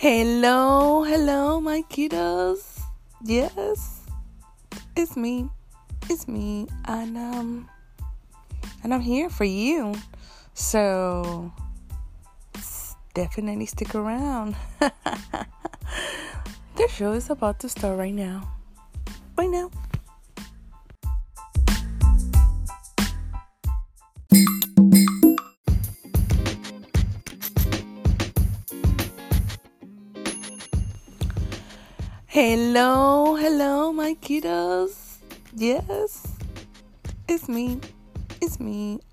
Hello, my kiddos. Yes, it's me, and I'm here for you. So definitely stick around. The show is about to start right now. Bye now. Hello, my kiddos. Yes, it's me,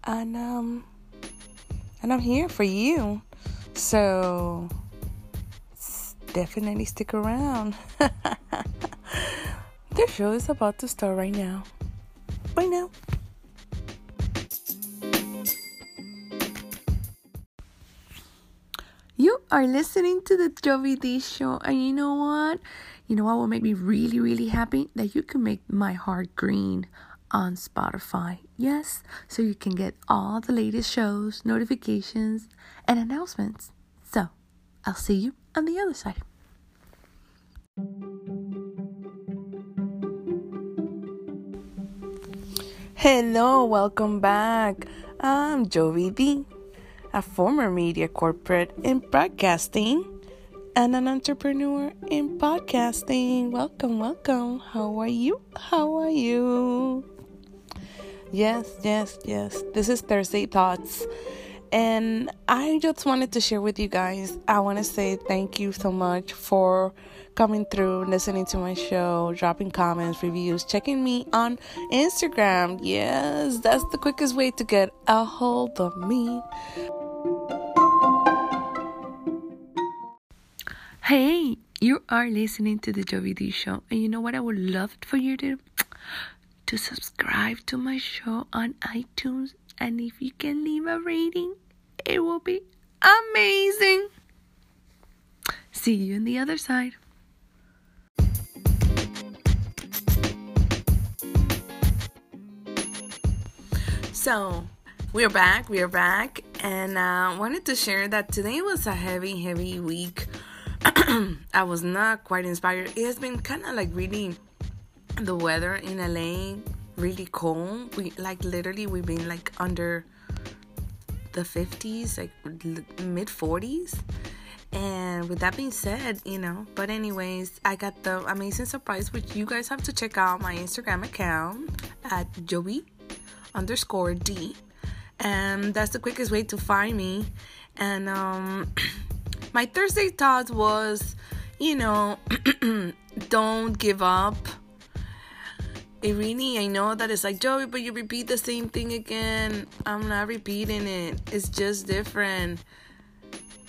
and I'm here for you. So definitely stick around. The show is about to start right now. Bye now. You are listening to the Yovy D show, and you know what? You know what will make me really, really happy? That you can make my heart green on Spotify. Yes, so you can get all the latest shows, notifications, and announcements. So, I'll see you on the other side. Hello, welcome back. I'm Yovy D, a former media corporate in broadcasting, and an entrepreneur in podcasting. Welcome. How are you? Yes. This is Thursday Thoughts. And I just wanted to share with you guys. I want to say thank you so much for coming through, listening to my show, dropping comments, reviews, checking me on Instagram. Yes, that's the quickest way to get a hold of me. Hey, you are listening to the Yovy D show, and you know what I would love for you to do? To subscribe to my show on iTunes, and if you can leave a rating, it will be amazing. See you on the other side. So, we are back, and I wanted to share that today was a heavy week. I was not quite inspired. It has been kind of like really, the weather in LA really cold. We've been like under the 50s, like mid 40s. And with that being said, but anyways, I got the amazing surprise, which you guys have to check out my Instagram account at Yovy_D. And that's the quickest way to find me. And, my Thursday thought was, don't give up. It really, I know that it's like, Joey, but you repeat the same thing again. I'm not repeating it. It's just different.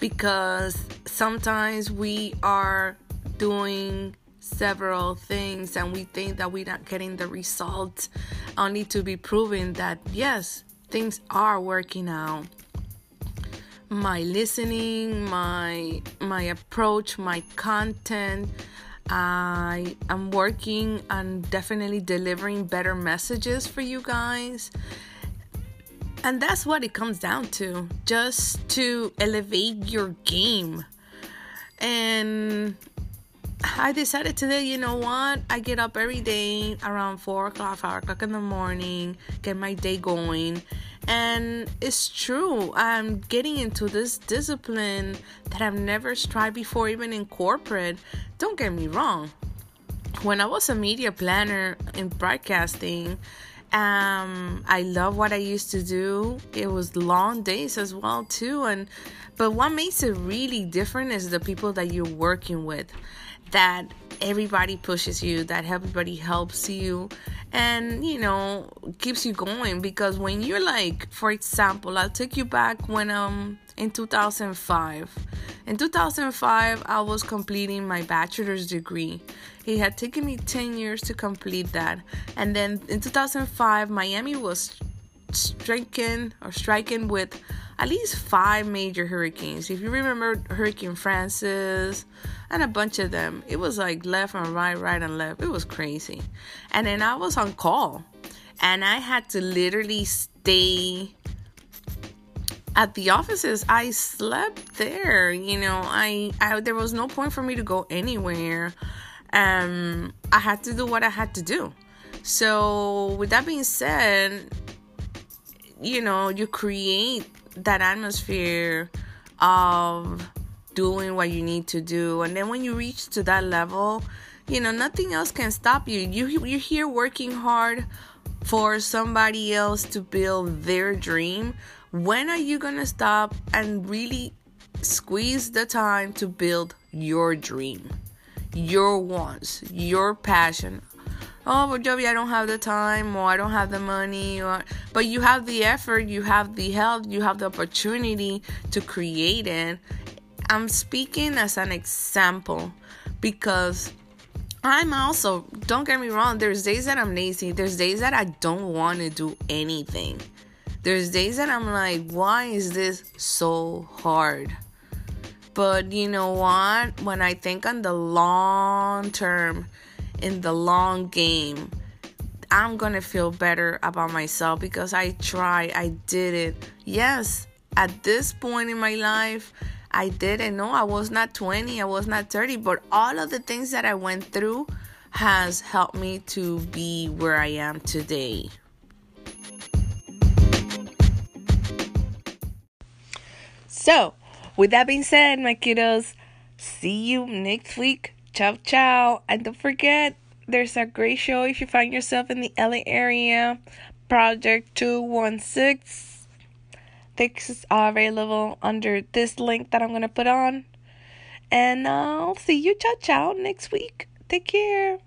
Because sometimes we are doing several things and we think that we're not getting the result, only to be proven that, yes, things are working out. My listening, my approach, my content. I am working on definitely delivering better messages for you guys. And that's what it comes down to. Just to elevate your game. And I decided today, you know what? I get up every day around 4 o'clock, 5 o'clock in the morning, get my day going. And it's true, I'm getting into this discipline that I've never tried before, even in corporate. Don't get me wrong. When I was a media planner in broadcasting, I love what I used to do. It was long days as well too. But what makes it really different is the people that you're working with, that everybody pushes you, that everybody helps you, and keeps you going. Because when you're like, for example, I'll take you back when in 2005. In 2005, I was completing my bachelor's degree. It had taken me 10 years to complete that. And then in 2005, Miami was striking with at least 5 major hurricanes. If you remember Hurricane Francis and a bunch of them, it was like left and right and left. It was crazy. And then I was on call, and I had to literally stay at the offices, I slept there. You know, I there was no point for me to go anywhere. I had to do what I had to do. So with that being said, you know, you create that atmosphere of doing what you need to do. And then when you reach to that level, you know, nothing else can stop you. You're here working hard for somebody else to build their dream. When are you going to stop and really squeeze the time to build your dream, your wants, your passion? Oh, but Yovy, I don't have the time, or I don't have the money, or... But you have the effort, you have the help, you have the opportunity to create it. I'm speaking as an example because I'm also, don't get me wrong, there's days that I'm lazy. There's days that I don't want to do anything. There's days that I'm like, why is this so hard? But you know what? When I think on the long term, in the long game, I'm gonna feel better about myself because I tried, I did it. Yes, at this point in my life, I didn't know. I was not 20, I was not 30, but all of the things that I went through has helped me to be where I am today. So, with that being said, my kiddos, see you next week. Ciao, ciao. And don't forget, there's a great show if you find yourself in the LA area, Project 216. Tickets are available under this link that I'm going to put on. And I'll see you, ciao, ciao, next week. Take care.